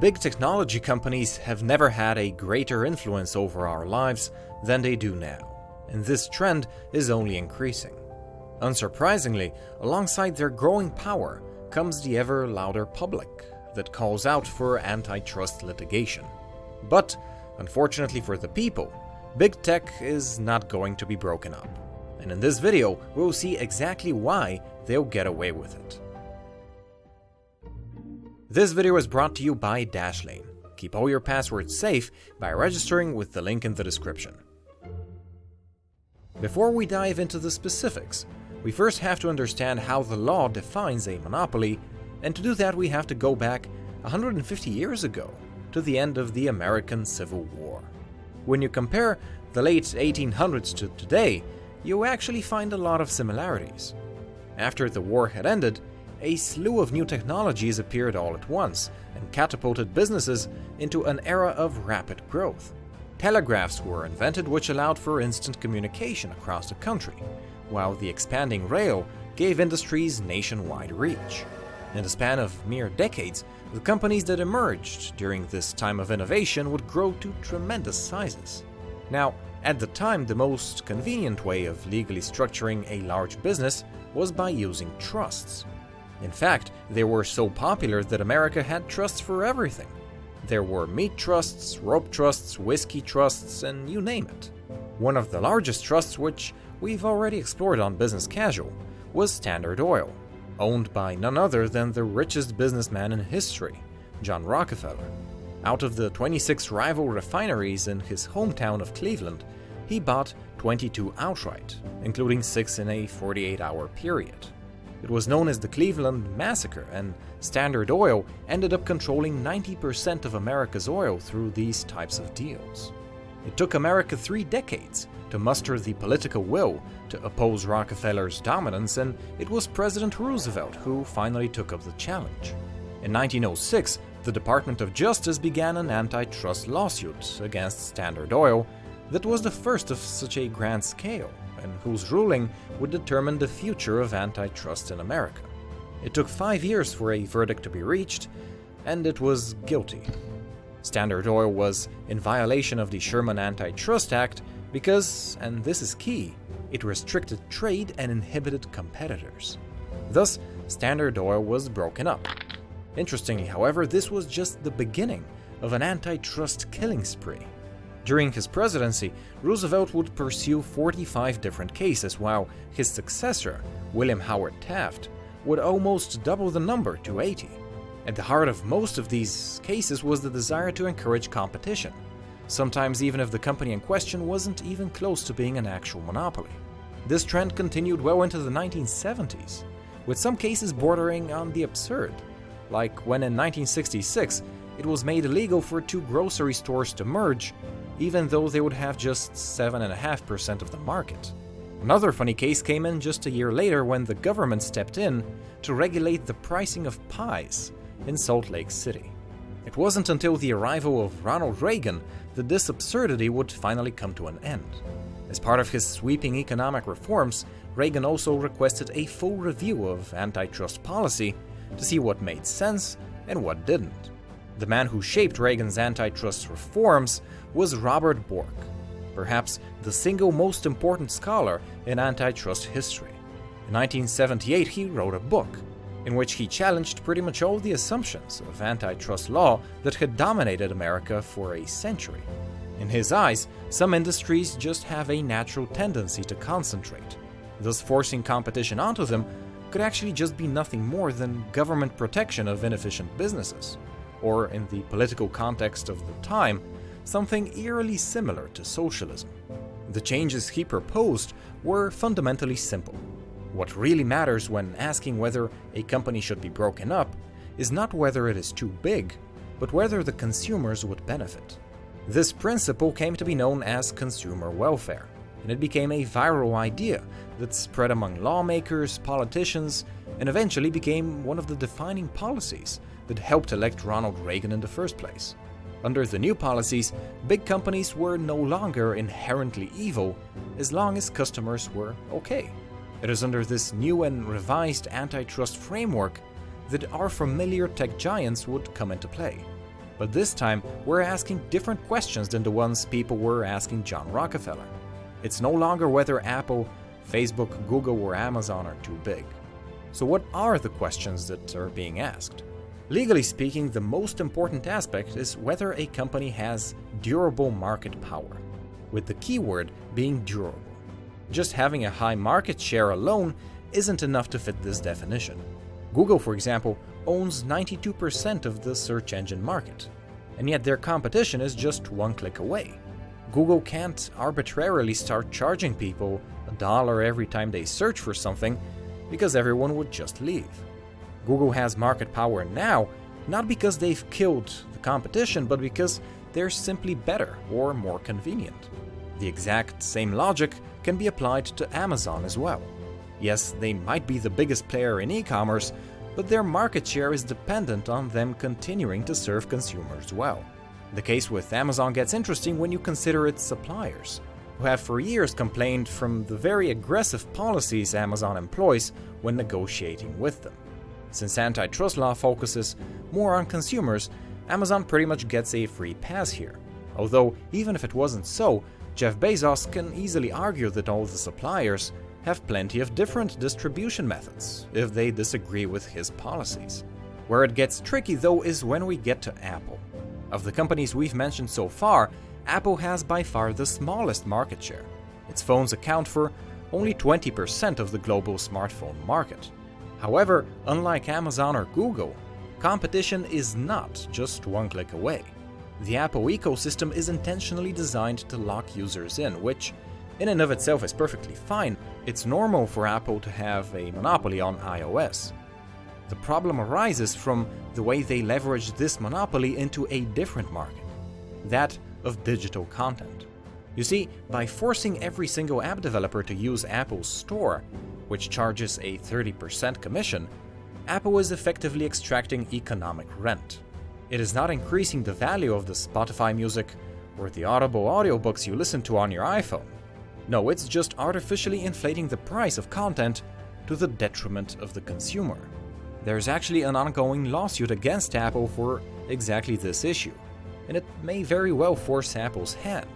Big technology companies have never had a greater influence over our lives than they do now, and this trend is only increasing. Unsurprisingly, alongside their growing power comes the ever louder public that calls out for antitrust litigation. But, unfortunately for the people, big tech is not going to be broken up. And in this video, we'll see exactly why they'll get away with it. This video is brought to you by Dashlane. Keep all your passwords safe by registering with the link in the description. Before we dive into the specifics, we first have to understand how the law defines a monopoly, and to do that we have to go back 150 years ago to the end of the American Civil War. When you compare the late 1800s to today, you actually find a lot of similarities. After the war had ended, a slew of new technologies appeared all at once and catapulted businesses into an era of rapid growth. Telegraphs were invented, which allowed for instant communication across the country, while the expanding rail gave industries nationwide reach. In the span of mere decades, the companies that emerged during this time of innovation would grow to tremendous sizes. Now, at the time, the most convenient way of legally structuring a large business was by using trusts. In fact, they were so popular that America had trusts for everything. There were meat trusts, rope trusts, whiskey trusts, and you name it. One of the largest trusts, which we've already explored on Business Casual, was Standard Oil, owned by none other than the richest businessman in history, John Rockefeller. Out of the 26 rival refineries in his hometown of Cleveland, he bought 22 outright, including 6 in a 48-hour period. It was known as the Cleveland Massacre, and Standard Oil ended up controlling 90% of America's oil through these types of deals. It took America 3 decades to muster the political will to oppose Rockefeller's dominance, and it was President Roosevelt who finally took up the challenge. In 1906, the Department of Justice began an antitrust lawsuit against Standard Oil that was the first of such a grand scale, and whose ruling would determine the future of antitrust in America. It took 5 years for a verdict to be reached, and it was guilty. Standard Oil was in violation of the Sherman Antitrust Act because, and this is key, it restricted trade and inhibited competitors. Thus, Standard Oil was broken up. Interestingly, however, this was just the beginning of an antitrust killing spree. During his presidency, Roosevelt would pursue 45 different cases, while his successor, William Howard Taft, would almost double the number to 80. At the heart of most of these cases was the desire to encourage competition, sometimes even if the company in question wasn't even close to being an actual monopoly. This trend continued well into the 1970s, with some cases bordering on the absurd, like when in 1966 it was made illegal for 2 grocery stores to merge, even though they would have just 7.5% of the market. Another funny case came in just a year later when the government stepped in to regulate the pricing of pies in Salt Lake City. It wasn't until the arrival of Ronald Reagan that this absurdity would finally come to an end. As part of his sweeping economic reforms, Reagan also requested a full review of antitrust policy to see what made sense and what didn't. The man who shaped Reagan's antitrust reforms was Robert Bork, perhaps the single most important scholar in antitrust history. In 1978, he wrote a book in which he challenged pretty much all the assumptions of antitrust law that had dominated America for a century. In his eyes, some industries just have a natural tendency to concentrate. Thus, forcing competition onto them could actually just be nothing more than government protection of inefficient businesses, or in the political context of the time, something eerily similar to socialism. The changes he proposed were fundamentally simple. What really matters when asking whether a company should be broken up is not whether it is too big, but whether the consumers would benefit. This principle came to be known as consumer welfare, and it became a viral idea that spread among lawmakers, politicians, and eventually became one of the defining policies that helped elect Ronald Reagan in the first place. Under the new policies, big companies were no longer inherently evil as long as customers were okay. It is under this new and revised antitrust framework that our familiar tech giants would come into play. But this time, we're asking different questions than the ones people were asking John Rockefeller. It's no longer whether Apple, Facebook, Google, or Amazon are too big. So what are the questions that are being asked? Legally speaking, the most important aspect is whether a company has durable market power, with the keyword being durable. Just having a high market share alone isn't enough to fit this definition. Google, for example, owns 92% of the search engine market, and yet their competition is just one click away. Google can't arbitrarily start charging people $1 every time they search for something, because everyone would just leave. Google has market power now, not because they've killed the competition, but because they're simply better or more convenient. The exact same logic can be applied to Amazon as well. Yes, they might be the biggest player in e-commerce, but their market share is dependent on them continuing to serve consumers well. The case with Amazon gets interesting when you consider its suppliers, who have for years complained from the very aggressive policies Amazon employs when negotiating with them. Since antitrust law focuses more on consumers, Amazon pretty much gets a free pass here. Although, even if it wasn't so, Jeff Bezos can easily argue that all the suppliers have plenty of different distribution methods if they disagree with his policies. Where it gets tricky, though, is when we get to Apple. Of the companies we've mentioned so far, Apple has by far the smallest market share. Its phones account for only 20% of the global smartphone market. However, unlike Amazon or Google, competition is not just one click away. The Apple ecosystem is intentionally designed to lock users in, which in and of itself is perfectly fine. It's normal for Apple to have a monopoly on iOS. The problem arises from the way they leverage this monopoly into a different market, that of digital content. You see, by forcing every single app developer to use Apple's store, which charges a 30% commission, Apple is effectively extracting economic rent. It is not increasing the value of the Spotify music or the Audible audiobooks you listen to on your iPhone. No, it's just artificially inflating the price of content to the detriment of the consumer. There's actually an ongoing lawsuit against Apple for exactly this issue, and it may very well force Apple's hand.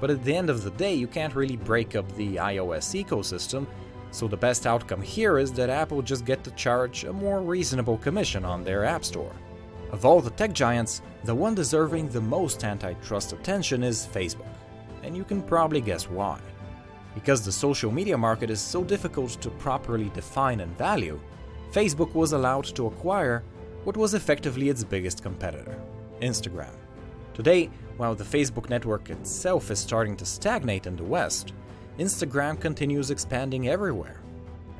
But at the end of the day, you can't really break up the iOS ecosystem, so the best outcome here is that Apple just gets to charge a more reasonable commission on their App Store. Of all the tech giants, the one deserving the most antitrust attention is Facebook, and you can probably guess why. Because the social media market is so difficult to properly define and value, Facebook was allowed to acquire what was effectively its biggest competitor, Instagram. Today, while the Facebook network itself is starting to stagnate in the West, Instagram continues expanding everywhere.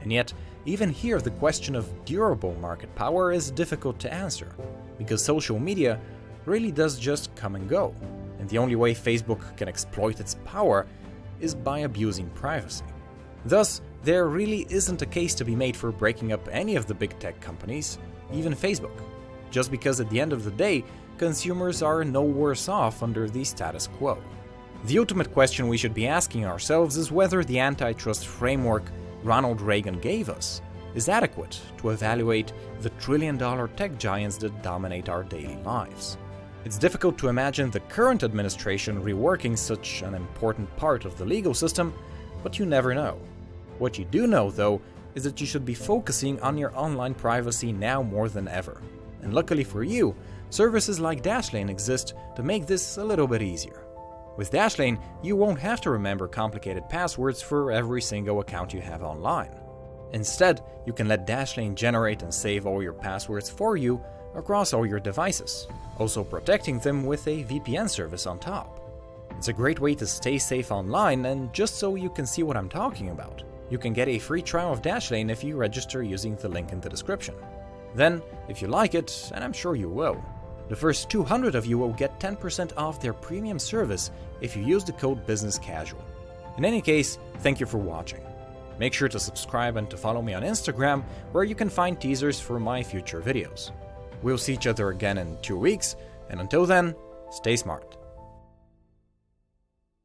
And yet, even here, the question of durable market power is difficult to answer, because social media really does just come and go, and the only way Facebook can exploit its power is by abusing privacy. Thus, there really isn't a case to be made for breaking up any of the big tech companies, even Facebook, just because at the end of the day, consumers are no worse off under the status quo. The ultimate question we should be asking ourselves is whether the antitrust framework Ronald Reagan gave us is adequate to evaluate the trillion-dollar tech giants that dominate our daily lives. It's difficult to imagine the current administration reworking such an important part of the legal system, but you never know. What you do know, though, is that you should be focusing on your online privacy now more than ever. And luckily for you, services like Dashlane exist to make this a little bit easier. With Dashlane, you won't have to remember complicated passwords for every single account you have online. Instead, you can let Dashlane generate and save all your passwords for you across all your devices, also protecting them with a VPN service on top. It's a great way to stay safe online, and just so you can see what I'm talking about, you can get a free trial of Dashlane if you register using the link in the description. Then, if you like it, and I'm sure you will, the first 200 of you will get 10% off their premium service if you use the code BUSINESSCASUAL. In any case, thank you for watching. Make sure to subscribe and to follow me on Instagram, where you can find teasers for my future videos. We'll see each other again in 2 weeks, and until then, stay smart.